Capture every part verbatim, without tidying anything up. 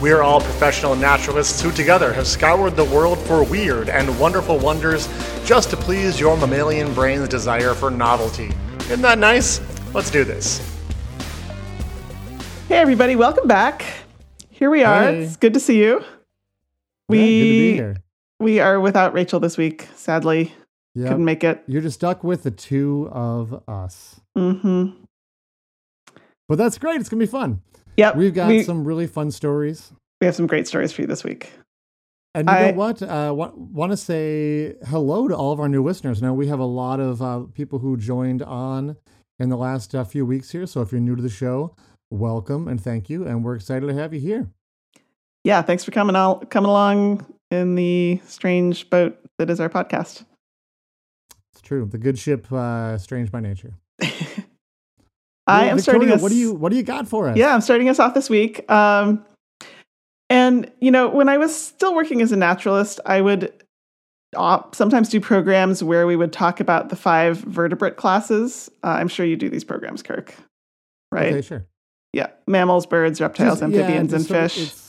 We are all professional naturalists who together have scoured the world for weird and wonderful wonders just to please your mammalian brain's desire for novelty. Isn't that nice? Let's do this. Hey, everybody. Welcome back. Here we are. Hey. It's good to see you. We, yeah, good to be here. We are without Rachel this week, sadly. Yep. Couldn't make it. You're just stuck with the two of us. Mm-hmm. But that's great. It's going to be fun. Yep. We've got we, some really fun stories. We have some great stories for you this week. And you I, know what? I uh, wa- want to say hello to all of our new listeners. Now, we have a lot of uh, people who joined on in the last uh, few weeks here. So if you're new to the show, welcome and thank you. And we're excited to have you here. Yeah. Thanks for coming, all, coming along in the strange boat that is our podcast. It's true. The good ship, uh, Strange by Nature. I am Victoria, starting us, what do you what do you got for us? Yeah, I'm starting us off this week. Um, and you know, when I was still working as a naturalist, I would op- sometimes do programs where we would talk about the five vertebrate classes. Uh, I'm sure you do these programs, Kirk. Right? Okay, sure. Yeah, mammals, birds, reptiles, just, amphibians, yeah, and fish. Of,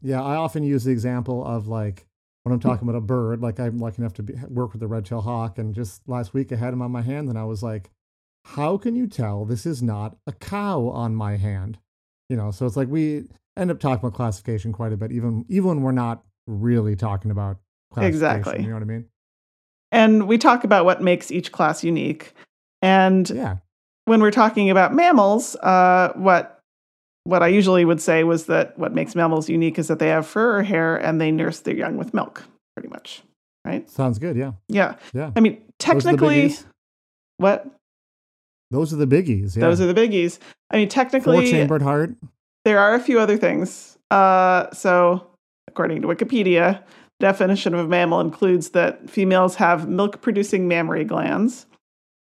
yeah, I often use the example of like when I'm talking about a bird. Like I'm lucky enough to be, work with a red-tailed hawk, and just last week I had him on my hand, and I was like, how can you tell this is not a cow on my hand? You know, so it's like we end up talking about classification quite a bit, even even when we're not really talking about classification. Exactly. You know what I mean? And we talk about what makes each class unique. And yeah. When we're talking about mammals, uh, what what I usually would say was that what makes mammals unique is that they have fur or hair and they nurse their young with milk, pretty much. Right? Sounds good, yeah. Yeah. Yeah. I mean, technically, what? Those are the biggies. Yeah. Those are the biggies. I mean, technically, four-chambered heart. There are a few other things. Uh, so, according to Wikipedia, the definition of a mammal includes that females have milk-producing mammary glands,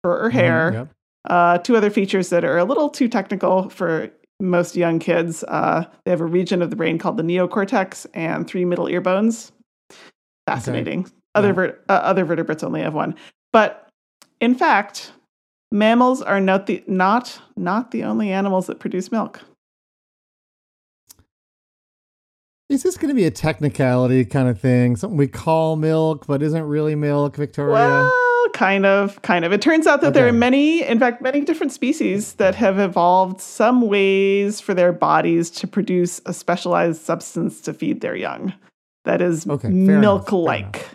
fur or hair. Mm, yep. uh, two other features that are a little too technical for most young kids. Uh, they have a region of the brain called the neocortex and three middle ear bones. Fascinating. Okay. Other yeah. ver- uh, other vertebrates only have one. But in fact, mammals are not the not not the only animals that produce milk. Is this going to be a technicality kind of thing? Something we call milk, but isn't really milk, Victoria? Well, kind of, kind of. It turns out that okay. there are many, in fact, many different species that have evolved some ways for their bodies to produce a specialized substance to feed their young. That is okay, milk-like.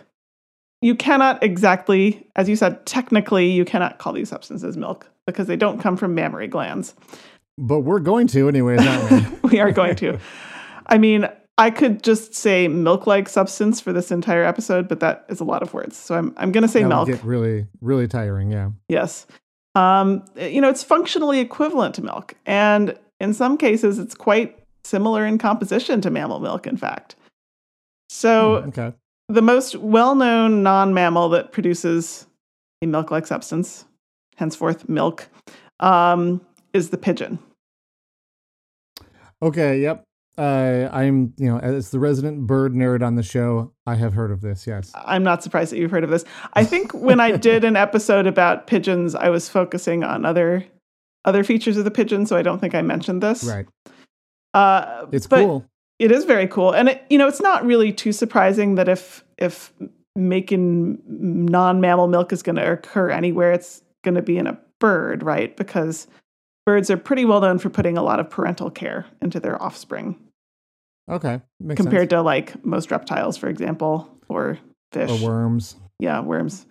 You cannot exactly, as you said, technically, you cannot call these substances milk because they don't come from mammary glands. But we're going to anyways, aren't we? We are going to. I mean, I could just say milk-like substance for this entire episode, but that is a lot of words. So I'm I'm going to say that milk. That would get really, really tiring, yeah. Yes. Um, you know, it's functionally equivalent to milk. And in some cases, it's quite similar in composition to mammal milk, in fact. So... Mm, okay. The most well-known non-mammal that produces a milk-like substance, henceforth milk, um, is the pigeon. Okay, yep. Uh, I'm, you know, as the resident bird nerd on the show, I have heard of this, yes. I'm not surprised that you've heard of this. I think when I did an episode about pigeons, I was focusing on other other features of the pigeon, so I don't think I mentioned this. Right. Uh, it's but, cool. It is very cool. And, it, you know, it's not really too surprising that if if making non-mammal milk is going to occur anywhere, it's going to be in a bird, right? Because birds are pretty well known for putting a lot of parental care into their offspring. Okay. Makes compared sense. To, like, most reptiles, for example, or fish. Or worms. Yeah, worms.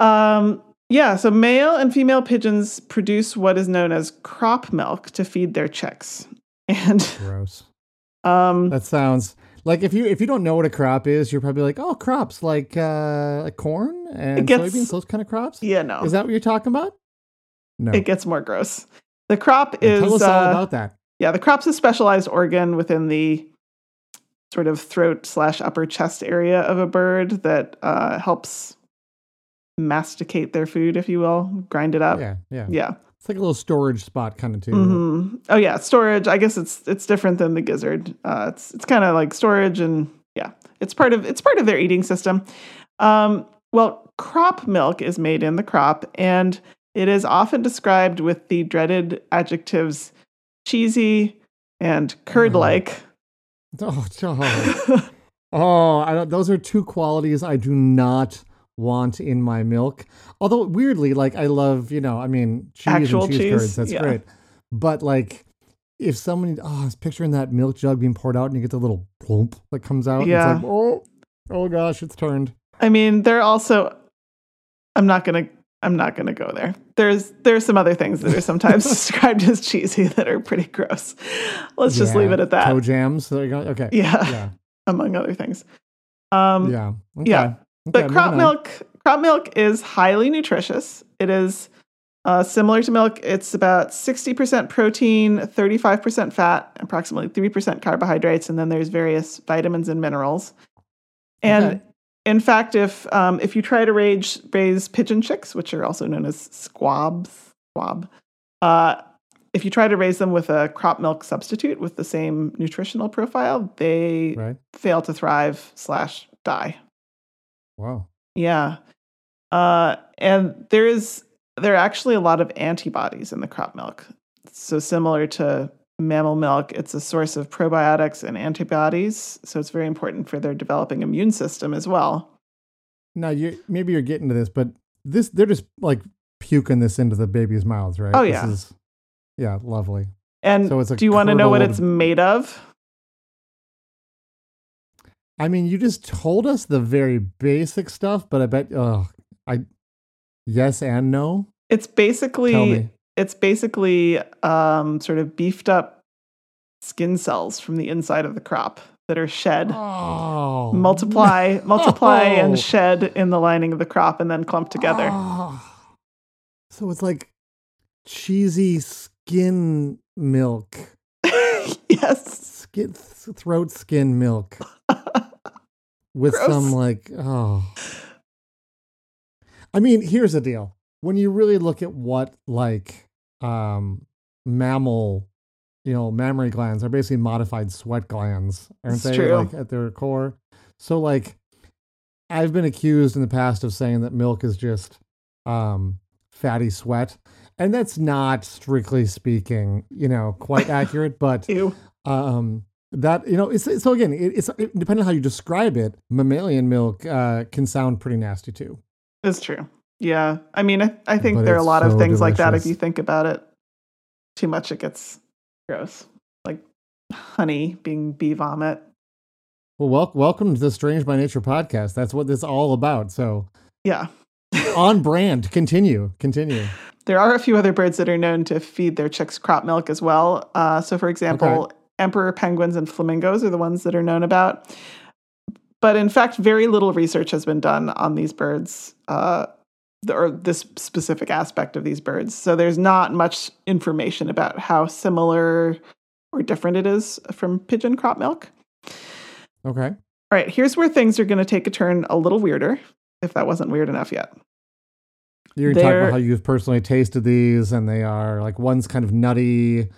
Um. Yeah, so male and female pigeons produce what is known as crop milk to feed their chicks. And gross. Um, that sounds like if you if you don't know what a crop is, you're probably like, oh, crops like uh, like corn and gets, soybeans, those kind of crops. Yeah, no, is that what you're talking about? No, it gets more gross. The crop is tell us uh, all about that. Yeah, the crop's a specialized organ within the sort of throat slash upper chest area of a bird that uh, helps masticate their food, if you will, grind it up. Yeah, yeah, yeah. It's like a little storage spot kind of too. Mm-hmm. Oh yeah, storage. I guess it's it's different than the gizzard. Uh, it's it's kind of like storage, and yeah, it's part of it's part of their eating system. Um, well, crop milk is made in the crop, and it is often described with the dreaded adjectives cheesy and curd-like. Oh, oh, oh I don't, those are two qualities I do not want in my milk. Although weirdly, like I love, you know, I mean, cheese Actual and cheese, cheese curds. That's yeah. great. But like, if someone, oh, I was picturing that milk jug being poured out, and you get the little plump that comes out. Yeah. And it's like, oh, oh gosh, it's turned. I mean, they're also. I'm not gonna. I'm not gonna go there. There's there's some other things that are sometimes described as cheesy that are pretty gross. Let's yeah. just leave it at that. Toe jams. There you go. Okay. Yeah. yeah. Among other things. Um, yeah. Okay. Yeah. Okay, but crop milk, crop milk is highly nutritious. It is uh, similar to milk. It's about sixty percent protein, thirty-five percent fat, approximately three percent carbohydrates, and then there's various vitamins and minerals. And okay. in fact, if um, if you try to raise, raise pigeon chicks, which are also known as squabs, squab, uh, if you try to raise them with a crop milk substitute with the same nutritional profile, they right. fail to thrive slash die. Wow. Yeah. Uh, and there is there are actually a lot of antibodies in the crop milk. So similar to mammal milk, it's a source of probiotics and antibodies. So it's very important for their developing immune system as well. Now, you maybe you're getting to this, but this they're just like puking this into the baby's mouths, right? Oh, yeah. This is, yeah, lovely. And so it's do you want to know what it's made of? I mean, you just told us the very basic stuff, but I bet, oh, I, yes and no. It's basically, it's basically um, sort of beefed up skin cells from the inside of the crop that are shed, oh, multiply, no. multiply and shed in the lining of the crop and then clump together. Oh. So it's like cheesy skin milk. Yes. Skin, throat skin milk. With gross. Some like, oh, I mean, here's the deal. When you really look at what like um, mammal, you know, mammary glands are basically modified sweat glands, aren't it's they? True. Like at their core. So like, I've been accused in the past of saying that milk is just um, fatty sweat, and that's not strictly speaking, you know, quite accurate. But ew. um. That, you know, it's, so again, it, it's it, depending on how you describe it, mammalian milk uh, can sound pretty nasty too. It's true. Yeah. I mean, I, I think but there are a lot so of things delicious. Like that. If you think about it too much, it gets gross. Like honey being bee vomit. Well, wel- welcome to the Strange by Nature podcast. That's what this is all about. So yeah. On brand. Continue. Continue. There are a few other birds that are known to feed their chicks crop milk as well. Uh, so for example... Okay. Emperor penguins and flamingos are the ones that are known about. But in fact, very little research has been done on these birds, uh, or this specific aspect of these birds. So there's not much information about how similar or different it is from pigeon crop milk. Okay. All right, here's where things are going to take a turn a little weirder, if that wasn't weird enough yet. You're They're, talking about how you've personally tasted these, and they are like one's kind of nutty...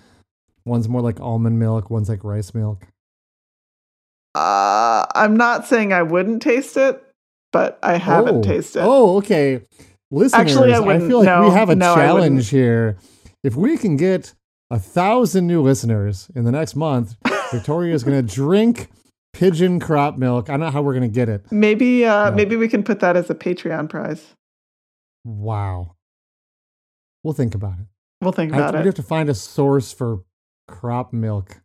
One's more like almond milk. One's like rice milk. Uh, I'm not saying I wouldn't taste it, but I haven't oh. tasted it. Oh, okay. Listeners, Actually, I, I feel like no, we have a no, challenge here. If we can get a thousand new listeners in the next month, Victoria is going to drink pigeon crop milk. I don't know how we're going to get it. Maybe, uh, no. maybe we can put that as a Patreon prize. Wow. We'll think about it. We'll think about I, it. We have to find a source for crop milk.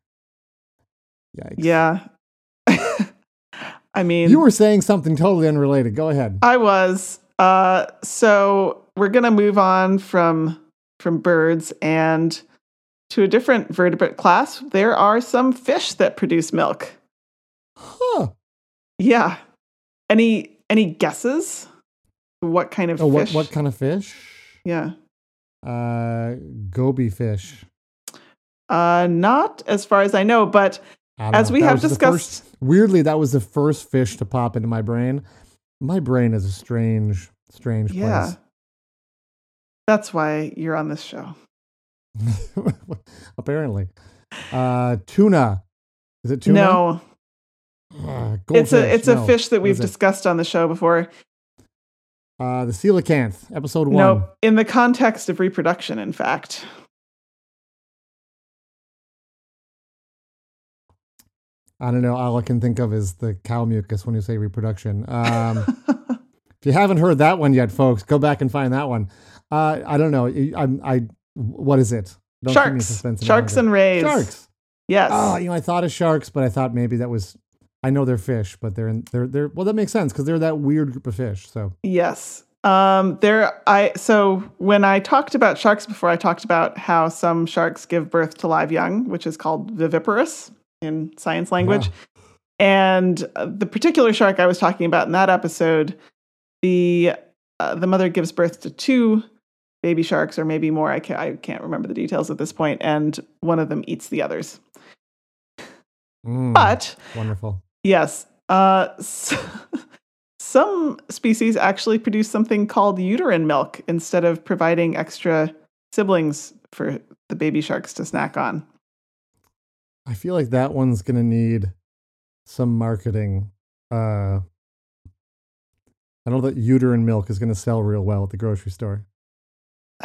Yikes. Yeah. I mean, you were saying something totally unrelated. Go ahead. I was. Uh, so we're going to move on from from birds and to a different vertebrate class. There are some fish that produce milk. Huh. Yeah. Any any guesses? What kind of oh, fish? What, what kind of fish? Yeah. Uh, goby fish. Uh, not as far as I know, but I as know. we that have discussed... First, weirdly, that was the first fish to pop into my brain. My brain is a strange strange yeah. place. That's why you're on this show. Apparently. Uh, tuna. Is it tuna? No. Uh, it's a it's no. a fish that we've discussed on the show before. Uh, the coelacanth, episode one. No, nope. In the context of reproduction, in fact. I don't know. All I can think of is the cow mucus when you say reproduction. Um, if you haven't heard that one yet, folks, go back and find that one. Uh, I don't know. I, I, what is it? Don't sharks. Sharks and rays. Sharks. Yes. Oh, you know, I thought of sharks, but I thought maybe that was, I know they're fish, but they're, in, they're, they're, well, that makes sense because they're that weird group of fish. So, yes. Um, there, I, so when I talked about sharks before, I talked about how some sharks give birth to live young, which is called viviparous in science language. Yeah. And uh, the particular shark I was talking about in that episode, the uh, the mother gives birth to two baby sharks or maybe more. I can't, I can't remember the details at this point. And one of them eats the others. Mm, but wonderful. Yes. Uh, so, some species actually produce something called uterine milk instead of providing extra siblings for the baby sharks to snack on. I feel like that one's going to need some marketing. Uh, I don't know that uterine milk is going to sell real well at the grocery store.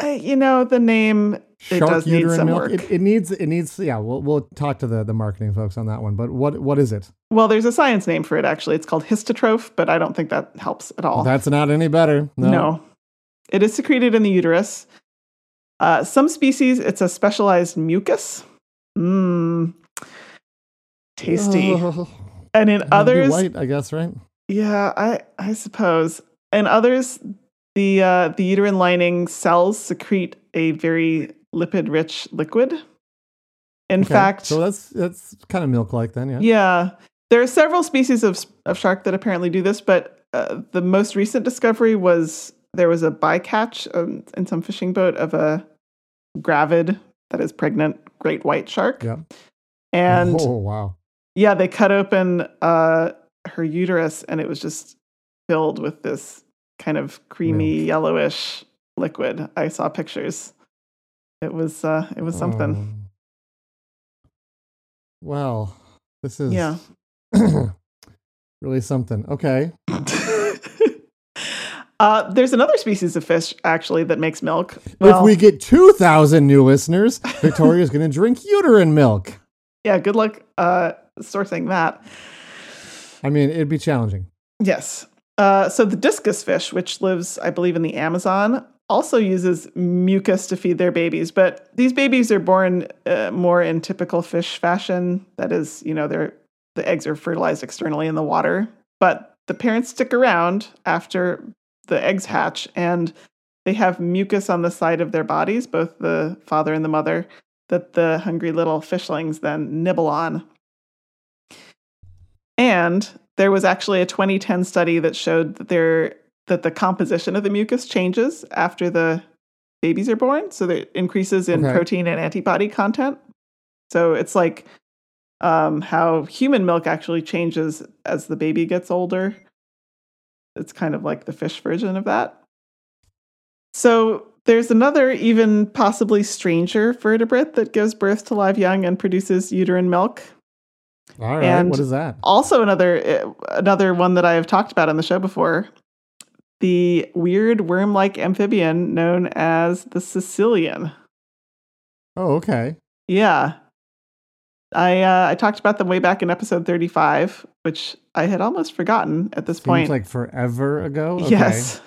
Uh, you know, the name, Shark it does need some milk. Work. It, it needs, it needs, yeah, we'll we'll talk to the, the marketing folks on that one. But what what is it? Well, there's a science name for it, actually. It's called histotroph, but I don't think that helps at all. That's not any better. No. no. It is secreted in the uterus. Uh, some species, it's a specialized mucus. Mmm. Tasty. Oh, and in others, white, I guess, right? Yeah, I, I suppose. And others, the uh, the uterine lining cells secrete a very lipid-rich liquid. In okay. fact, so that's that's kind of milk-like then, yeah. Yeah, there are several species of of shark that apparently do this, but uh, the most recent discovery was there was a bycatch um, in some fishing boat of a gravid, that is pregnant, great white shark. Yeah. And oh wow. Yeah, they cut open uh, her uterus, and it was just filled with this kind of creamy, milk. Yellowish liquid. I saw pictures. It was uh, it was something. Um, well, this is yeah. really something. Okay. uh, there's another species of fish, actually, that makes milk. Well, if we get two thousand new listeners, Victoria's going to drink uterine milk. Yeah, good luck uh, sourcing that. I mean, it'd be challenging. Yes. Uh, so the discus fish, which lives, I believe, in the Amazon, also uses mucus to feed their babies. But these babies are born uh, more in typical fish fashion. That is, you know, they're, the eggs are fertilized externally in the water. But the parents stick around after the eggs hatch, and they have mucus on the side of their bodies, both the father and the mother, that the hungry little fishlings then nibble on. And there was actually a twenty ten study that showed that there that the composition of the mucus changes after the babies are born, so that it increases in okay. protein and antibody content. So it's like um, how human milk actually changes as the baby gets older. It's kind of like the fish version of that. So there's another, even possibly stranger vertebrate that gives birth to live young and produces uterine milk. All right, and what is that? Also another another one that I have talked about on the show before, the weird worm-like amphibian known as the Sicilian. Oh, okay. Yeah. I uh, I talked about them way back in episode thirty-five, which I had almost forgotten at this Seems point. Seems like forever ago? Okay. Yes.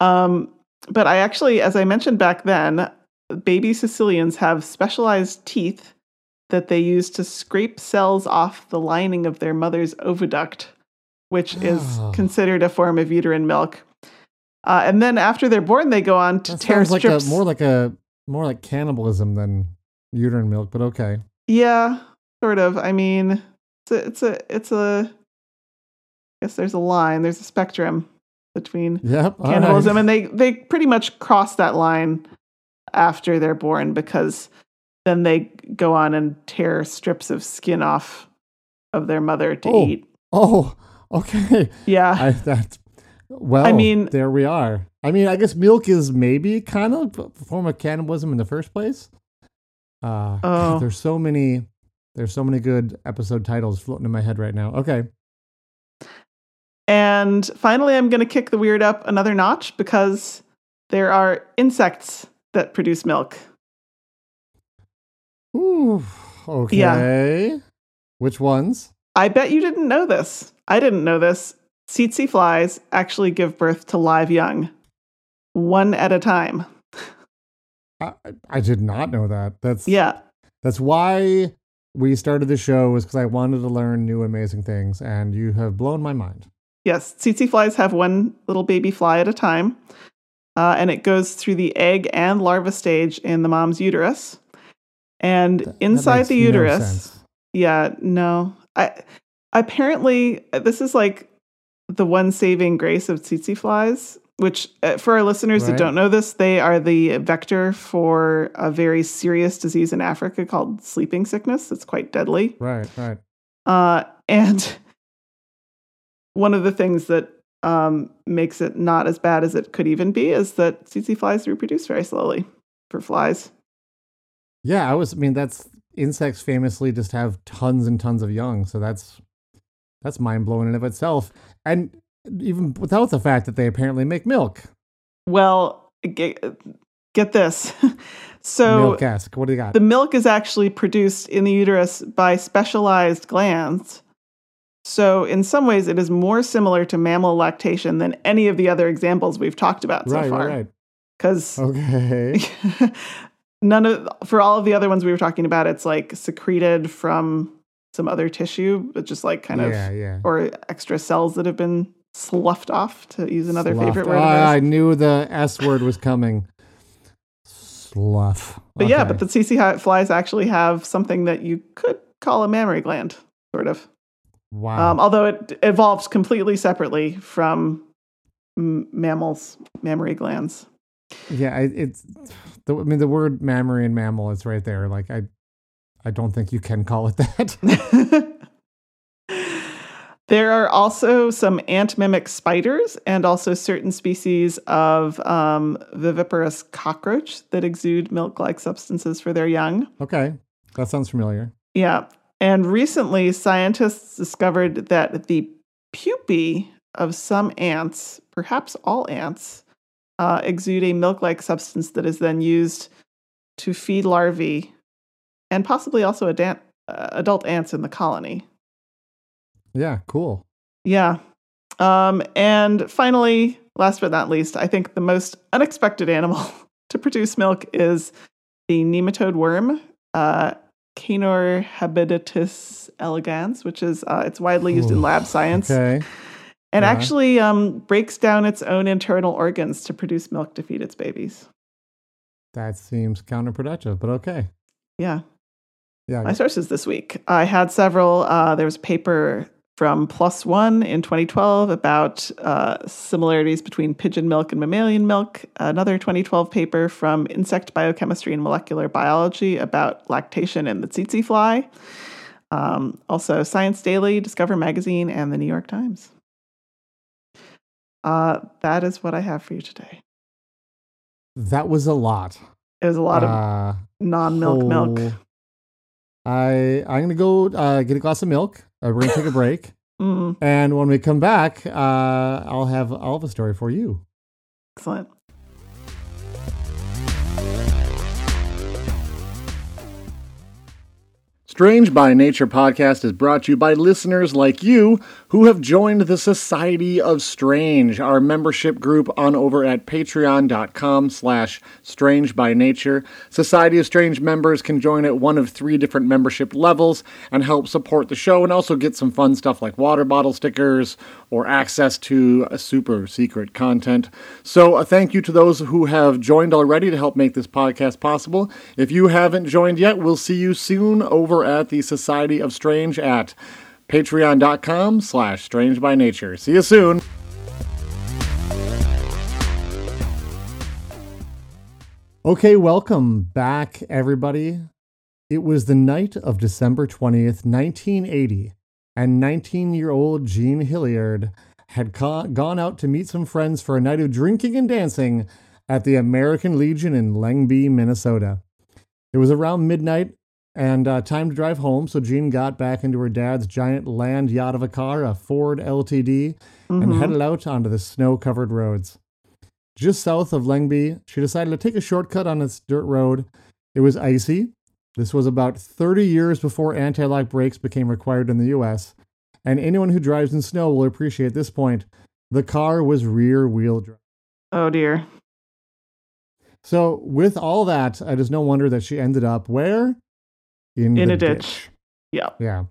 Um. But I actually, as I mentioned back then, baby Sicilians have specialized teeth that they use to scrape cells off the lining of their mother's oviduct, which oh. is considered a form of uterine milk. Uh, and then after they're born, they go on to that tear sounds strips. Like a, more like a more like cannibalism than uterine milk, but okay. Yeah, sort of. I mean, it's a, it's a, it's a. I guess there's a line. There's a spectrum between yep, cannibalism, right. And they, they pretty much cross that line after they're born, because then they go on and tear strips of skin off of their mother to oh, eat. Oh, okay. Yeah. I, that, Well, I mean, there we are. I mean, I guess milk is maybe kind of a form of cannibalism in the first place. Uh, oh. There's so many, there's so many good episode titles floating in my head right now. Okay. And finally, I'm going to kick the weird up another notch because there are insects that produce milk. Ooh, okay. Yeah. Which ones? I bet you didn't know this. I didn't know this. Tsetse flies actually give birth to live young, one at a time. I, I did not know that. That's yeah. That's why we started the show, is because I wanted to learn new amazing things, and you have blown my mind. Yes, tsetse flies have one little baby fly at a time, uh, and it goes through the egg and larva stage in the mom's uterus. And Th- inside the uterus, no sense. yeah, no. I apparently this is like the one saving grace of tsetse flies, which uh, for our listeners right. who don't know this, they are the vector for a very serious disease in Africa called sleeping sickness. It's quite deadly. Right, right. Uh, and one of the things that um, makes it not as bad as it could even be is that tsetse flies reproduce very slowly for flies. Yeah, I was. I mean, that's insects famously just have tons and tons of young, so that's that's mind blowing in of itself, and even without the fact that they apparently make milk. Well, get, get this. So, milk ask. What do you got? The milk is actually produced in the uterus by specialized glands. So, in some ways, it is more similar to mammal lactation than any of the other examples we've talked about so right, far. Right, right. Because okay. None of for all of the other ones we were talking about, it's like secreted from some other tissue, but just like kind yeah, of yeah. or extra cells that have been sloughed off, to use another Sluffed. favorite word. Oh, I knew the S word was coming. Slough. But okay. yeah, but the tsetse flies actually have something that you could call a mammary gland, sort of. Wow. Um, although it evolves completely separately from m- mammals, mammary glands. Yeah, it's. I mean, the word mammary and mammal is right there. Like, I, I don't think you can call it that. There are also some ant-mimic spiders and also certain species of um, viviparous cockroach that exude milk-like substances for their young. Okay, that sounds familiar. Yeah, and recently scientists discovered that the pupae of some ants, perhaps all ants, Uh, exude a milk-like substance that is then used to feed larvae and possibly also adult, uh, adult ants in the colony. Yeah, cool. Yeah. Um, and finally, last but not least, I think the most unexpected animal to produce milk is the nematode worm, uh, Caenorhabditis elegans, which is uh, it's widely used Ooh, in lab science. Okay. And yeah. actually um, breaks down its own internal organs to produce milk to feed its babies. That seems counterproductive, but okay. Yeah. Yeah. My sources this week. I had several. Uh, there was a paper from Plus One in twenty twelve about uh, similarities between pigeon milk and mammalian milk. Another twenty twelve paper from Insect Biochemistry and Molecular Biology about lactation in the tsetse fly. Um, also, Science Daily, Discover Magazine, and the New York Times. Uh, that is what I have for you today. That was a lot. It was a lot of uh, non-milk whole... milk. I, I'm going to go uh, get a glass of milk. Uh, we're going to take a break. mm. And when we come back, uh, I'll have I'll have a story for you. Excellent. Strange by Nature podcast is brought to you by listeners like you who have joined the Society of Strange, our membership group on over at patreon.com slash strange by nature. Society of Strange members can join at one of three different membership levels and help support the show and also get some fun stuff like water bottle stickers or access to super secret content. So a thank you to those who have joined already to help make this podcast possible. If you haven't joined yet, we'll see you soon over at at the Society of Strange at patreon.com slash strange by nature. See you soon. Okay, welcome back, everybody. It was the night of December twentieth, nineteen eighty, and nineteen-year-old Jean Hilliard had ca- gone out to meet some friends for a night of drinking and dancing at the American Legion in Langby, Minnesota. It was around midnight and uh, time to drive home, so Jean got back into her dad's giant land yacht of a car, a Ford L T D, mm-hmm. and headed out onto the snow-covered roads. Just south of Langby, she decided to take a shortcut on its dirt road. It was icy. This was about thirty years before anti-lock brakes became required in the U S, and anyone who drives in snow will appreciate this point. The car was rear-wheel drive. Oh, dear. So, with all that, it is no wonder that she ended up where? In, in a ditch. ditch. Yeah. Yeah.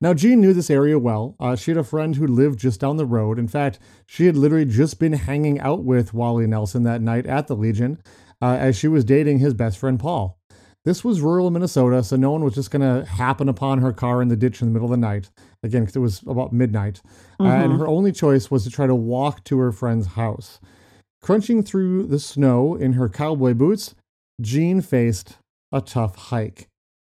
Now, Jean knew this area well. Uh, she had a friend who lived just down the road. In fact, she had literally just been hanging out with Wally Nelson that night at the Legion uh, as she was dating his best friend, Paul. This was rural Minnesota, so no one was just going to happen upon her car in the ditch in the middle of the night. Again, because it was about midnight. Mm-hmm. Uh, and her only choice was to try to walk to her friend's house. Crunching through the snow in her cowboy boots, Jean faced a tough hike.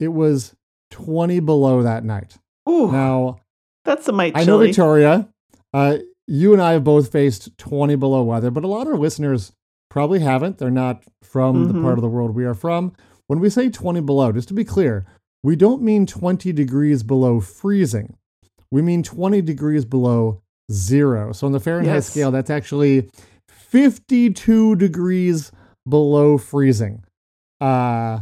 It was twenty below that night. Ooh, now, that's a mite chilly. I know, Victoria, uh, you and I have both faced twenty below weather, but a lot of our listeners probably haven't. They're not from mm-hmm. the part of the world we are from. When we say twenty below, just to be clear, we don't mean twenty degrees below freezing. We mean twenty degrees below zero. So on the Fahrenheit yes. scale, that's actually fifty-two degrees below freezing. Uh,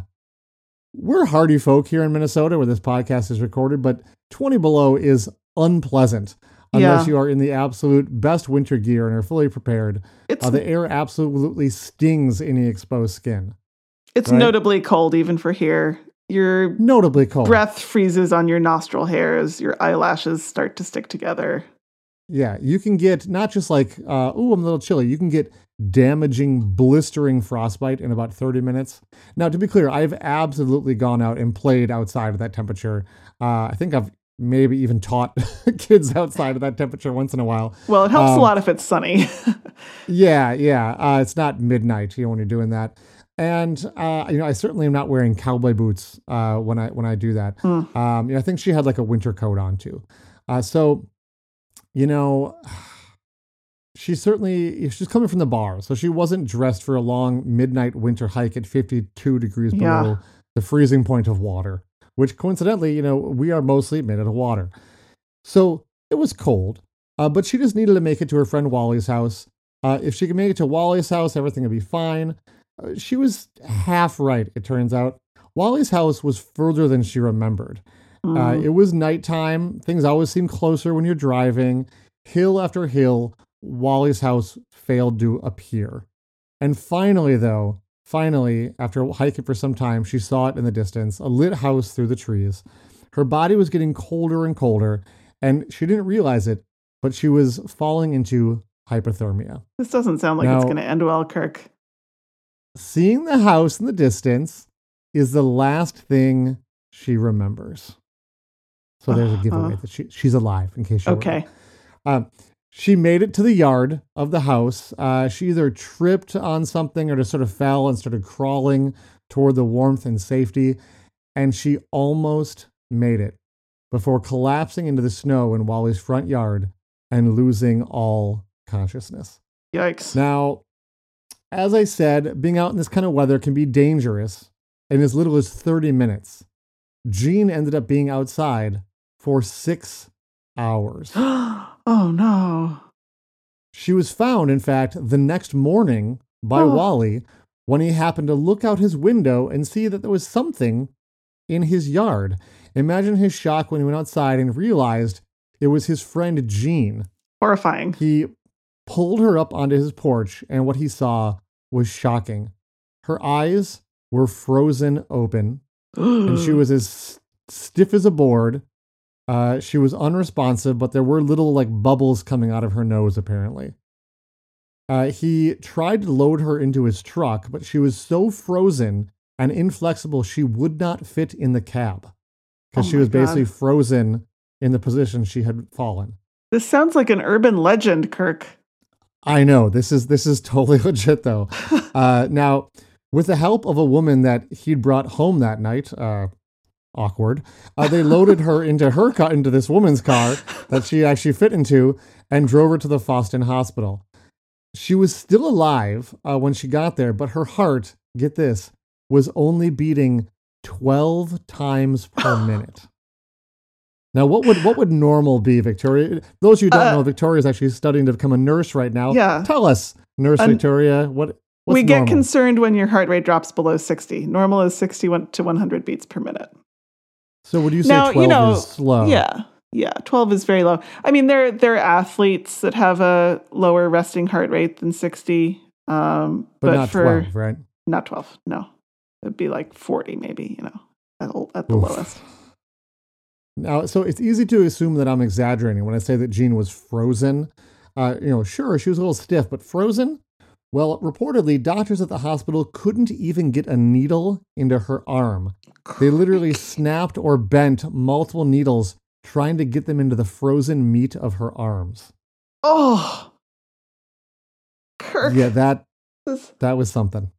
we're hardy folk here in Minnesota where this podcast is recorded, but twenty below is unpleasant unless yeah. you are in the absolute best winter gear and are fully prepared. It's, uh, the air absolutely stings any exposed skin. It's right? notably cold even for here. Your notably cold. Breath freezes on your nostril hairs. Your eyelashes start to stick together. Yeah, you can get not just like, uh, ooh, I'm a little chilly. You can get damaging, blistering frostbite in about thirty minutes. Now, to be clear, I've absolutely gone out and played outside at that temperature. Uh, I think I've maybe even taught kids outside at that temperature once in a while. Well, it helps um, a lot if it's sunny. yeah, yeah. Uh, it's not midnight, you know, when you're doing that. And, uh, you know, I certainly am not wearing cowboy boots uh, when I when I do that. Mm. Um, you know, I think she had like a winter coat on, too. Uh, so... You know, she certainly, she's coming from the bar, so she wasn't dressed for a long midnight winter hike at fifty-two degrees yeah. below the freezing point of water, which coincidentally, you know, we are mostly made out of water. So it was cold, uh, but she just needed to make it to her friend Wally's house. Uh, if she could make it to Wally's house, everything would be fine. Uh, she was half right, it turns out. Wally's house was further than she remembered. Uh, it was nighttime. Things always seem closer when you're driving. Hill after hill, Wally's house failed to appear. And finally, though, finally, after hiking for some time, she saw it in the distance, a lit house through the trees. Her body was getting colder and colder, and she didn't realize it, but she was falling into hypothermia. This doesn't sound like now, it's going to end well, Kirk. Seeing the house in the distance is the last thing she remembers. So there's a giveaway uh, that she, she's alive in case you okay. Um, she made it to the yard of the house. Uh, she either tripped on something or just sort of fell and started crawling toward the warmth and safety. And she almost made it before collapsing into the snow in Wally's front yard and losing all consciousness. Yikes. Now, as I said, being out in this kind of weather can be dangerous in as little as thirty minutes. Jean ended up being outside for six hours. Oh, no. She was found, in fact, the next morning by oh. Wally when he happened to look out his window and see that there was something in his yard. Imagine his shock when he went outside and realized it was his friend Jean. Horrifying. He pulled her up onto his porch, and what he saw was shocking. Her eyes were frozen open. And she was as stiff as a board. Uh, she was unresponsive, but there were little like bubbles coming out of her nose, apparently. Uh, he tried to load her into his truck, but she was so frozen and inflexible, she would not fit in the cab because oh she was God. basically frozen in the position she had fallen. This sounds like an urban legend, Kirk. I know. This is this is totally legit, though. uh, now... With the help of a woman that he'd brought home that night, uh, awkward. Uh, they loaded her into her car, into this woman's car that she actually fit into, and drove her to the Faustin Hospital. She was still alive uh, when she got there, but her heart, get this, was only beating twelve times per minute. Now, what would what would normal be, Victoria? Those who don't uh, know, Victoria is actually studying to become a nurse right now. Yeah. Tell us, Nurse um, Victoria, what what's we normal? Get concerned when your heart rate drops below sixty. Normal is sixty to one hundred beats per minute. So would you say now, twelve you know, is slow? Yeah. Yeah, twelve is very low. I mean, there, there are athletes that have a lower resting heart rate than sixty. Um, but, but not for, twelve, right? Not twelve, no. It'd be like forty maybe, you know, at, at the Oof. lowest. Now, so it's easy to assume that I'm exaggerating when I say that Jean was frozen. Uh, you know, sure, she was a little stiff, but frozen? Well, reportedly, doctors at the hospital couldn't even get a needle into her arm. They literally snapped or bent multiple needles trying to get them into the frozen meat of her arms. Oh, Kirk. Yeah, that that was something.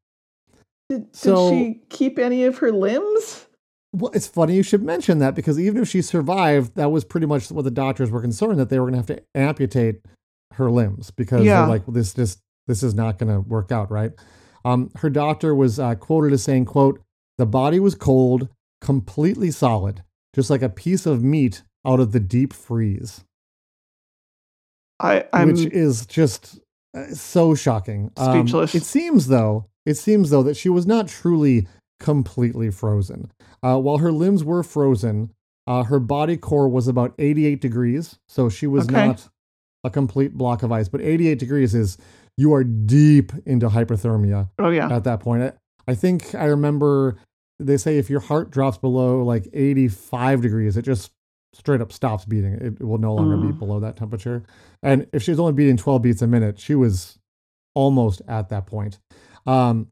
Did, did so, she keep any of her limbs? Well, it's funny you should mention that, because even if she survived, that was pretty much what the doctors were concerned, that they were going to have to amputate her limbs, because yeah. they're like, well, this just this is not going to work out, right? Um, her doctor was uh, quoted as saying, quote, "The body was cold, completely solid, just like a piece of meat out of the deep freeze." I, I'm Which is just so shocking. Speechless. Um, it seems, though, it seems, though, that she was not truly completely frozen. Uh, while her limbs were frozen, uh, her body core was about eighty-eight degrees. So she was okay. not a complete block of ice. But eighty-eight degrees is, you are deep into hypothermia oh, yeah. at that point. I, I think I remember... They say if your heart drops below like eighty-five degrees, it just straight up stops beating. It will no longer mm. be below that temperature. And if she's only beating twelve beats a minute, she was almost at that point. Um,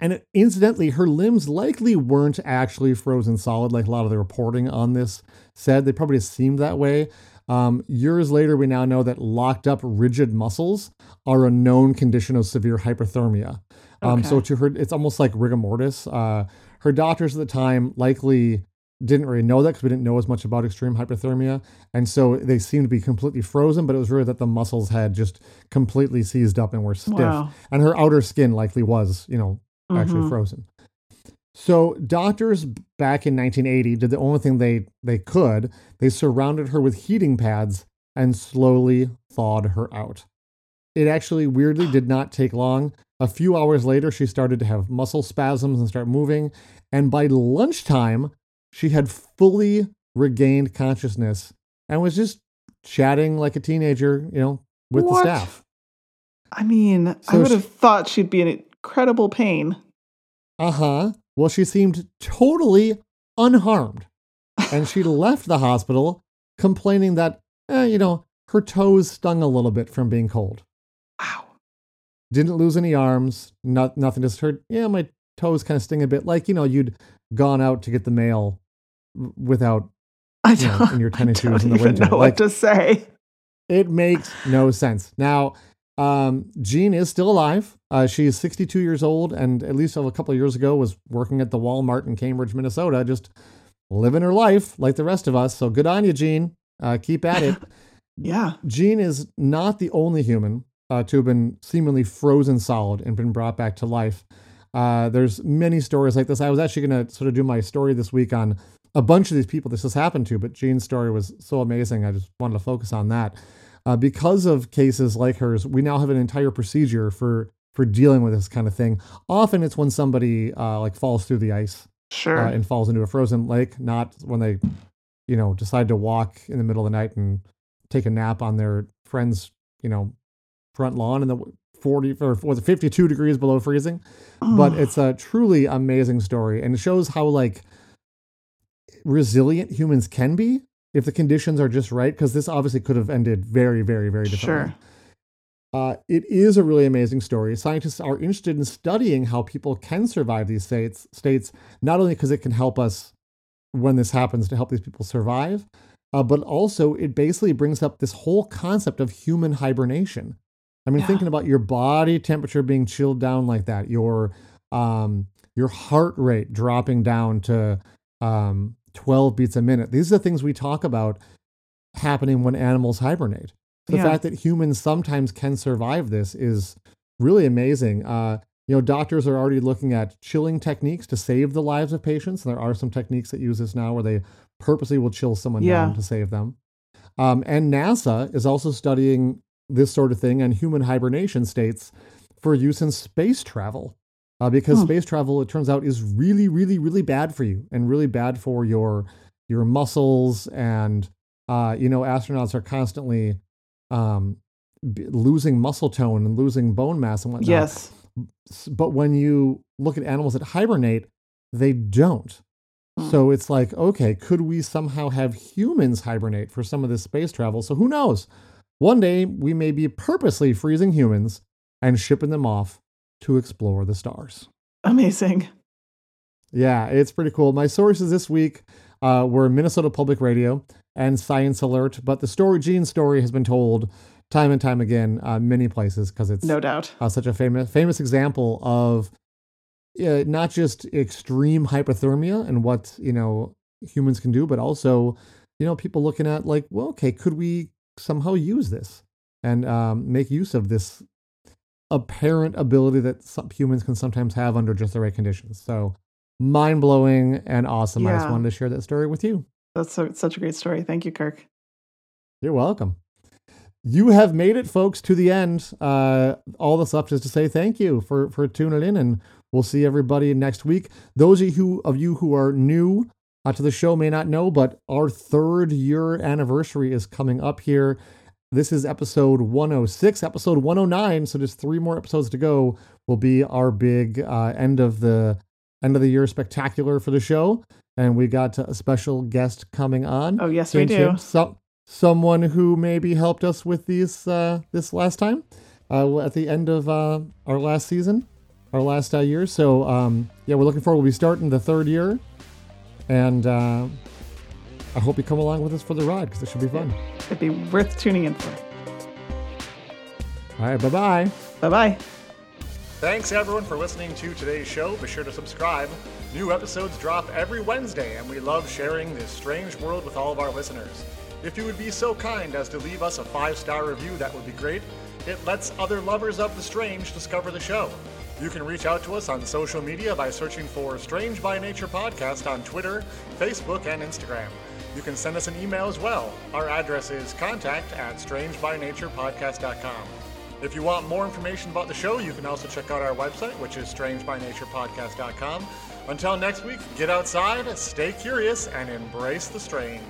and incidentally, her limbs likely weren't actually frozen solid, like a lot of the reporting on this said. They probably assumed that way. Um, years later, we now know that locked up rigid muscles are a known condition of severe hyperthermia. Um, okay. So to her, it's almost like rigor mortis. Uh, Her doctors at the time likely didn't really know that, because we didn't know as much about extreme hypothermia. And so they seemed to be completely frozen, but it was really that the muscles had just completely seized up and were stiff. Wow. And her outer skin likely was, you know, actually mm-hmm. frozen. So doctors back in nineteen eighty did the only thing they, they could. They surrounded her with heating pads and slowly thawed her out. It actually weirdly did not take long. A few hours later, she started to have muscle spasms and start moving. And by lunchtime, she had fully regained consciousness and was just chatting like a teenager, you know, with what? the staff. I mean, so I would have she, thought she'd be in incredible pain. Uh-huh. Well, she seemed totally unharmed. And she left the hospital complaining that, eh, you know, her toes stung a little bit from being cold. Didn't lose any arms, not, nothing, just hurt. Yeah, my toes kind of sting a bit. Like, you know, you'd gone out to get the mail without, I don't, you know, in your tennis shoes in the winter. I don't even know like, what to say. It makes no sense. Now, um, Jean is still alive. Uh, she is sixty-two years old, and at least a couple of years ago was working at the Walmart in Cambridge, Minnesota, just living her life like the rest of us. So good on you, Jean. Uh, keep at it. Yeah. Jean is not the only human Uh, to have been seemingly frozen solid and been brought back to life. Uh, there's many stories like this. I was actually going to sort of do my story this week on a bunch of these people this has happened to, but Jean's story was so amazing, I just wanted to focus on that. Uh, because of cases like hers, we now have an entire procedure for, for dealing with this kind of thing. Often it's when somebody uh, like falls through the ice sure. uh, and falls into a frozen lake, not when they, you know, decide to walk in the middle of the night and take a nap on their friend's, you know, front lawn in the forty or was it fifty-two degrees below freezing. Oh. But it's a truly amazing story, and it shows how like resilient humans can be if the conditions are just right, because this obviously could have ended very, very, very differently. Sure. Uh, it is a really amazing story. Scientists are interested in studying how people can survive these states, states not only because it can help us when this happens to help these people survive, uh, but also it basically brings up this whole concept of human hibernation. I mean, yeah. thinking about your body temperature being chilled down like that, your um, your heart rate dropping down to um, twelve beats a minute. These are the things we talk about happening when animals hibernate. The yeah. fact that humans sometimes can survive this is really amazing. Uh, you know, doctors are already looking at chilling techniques to save the lives of patients. And there are some techniques that use this now where they purposely will chill someone yeah. down to save them. Um, and NASA is also studying this sort of thing and human hibernation states for use in space travel. Uh, because oh. space travel, it turns out, is really, really, really bad for you and really bad for your your muscles. And, uh, you know, astronauts are constantly um, b- losing muscle tone and losing bone mass and whatnot. Yes. But when you look at animals that hibernate, they don't. Mm. So it's like, okay, could we somehow have humans hibernate for some of this space travel? So who knows? One day we may be purposely freezing humans and shipping them off to explore the stars. Amazing. Yeah, it's pretty cool. My sources this week uh, were Minnesota Public Radio and Science Alert, but the story, Jean's story, has been told time and time again, uh, many places, because it's no doubt uh, such a famous, famous example of uh, not just extreme hypothermia and what, you know, humans can do, but also, you know, people looking at like, well, okay, could we somehow use this and um, make use of this apparent ability that some humans can sometimes have under just the right conditions. So mind-blowing and awesome. Yeah. I just wanted to share that story with you. That's so, such a great story. Thank you, Kirk. You're welcome. You have made it, folks, to the end. Uh, all that's left is to say thank you for, for tuning in, and we'll see everybody next week. Those of you who, of you who are new uh, to the show may not know, but our third year anniversary is coming up here. This is episode one oh six, episode one oh nine. So just three more episodes to go will be our big uh, end of the end of the year spectacular for the show. And we got a special guest coming on. Oh, yes, we do. So, someone who maybe helped us with these uh, this last time uh, at the end of uh, our last season, our last uh, year. So, um, yeah, we're looking forward. We'll be starting the third year. And Uh, I hope you come along with us for the ride, because it should be fun. It'd be worth tuning in for. All right, bye-bye. Bye-bye. Thanks, everyone, for listening to today's show. Be sure to subscribe. New episodes drop every Wednesday, and we love sharing this strange world with all of our listeners. If you would be so kind as to leave us a five-star review, that would be great. It lets other lovers of the strange discover the show. You can reach out to us on social media by searching for Strange by Nature Podcast on Twitter, Facebook, and Instagram. You can send us an email as well. Our address is contact at strange by nature podcast dot com. If you want more information about the show, you can also check out our website, which is strange by nature podcast dot com. Until next week, get outside, stay curious, and embrace the strange.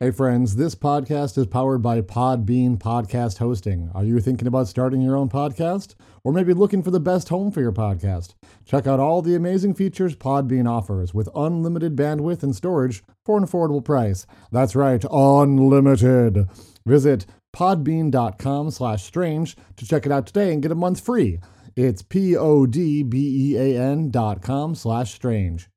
Hey friends, this podcast is powered by Podbean Podcast Hosting. Are you thinking about starting your own podcast? Or maybe looking for the best home for your podcast? Check out all the amazing features Podbean offers with unlimited bandwidth and storage for an affordable price. That's right, unlimited. Visit podbean.com slash strange to check it out today and get a month free. It's P-O-D-B-E-A-N dot com slash strange.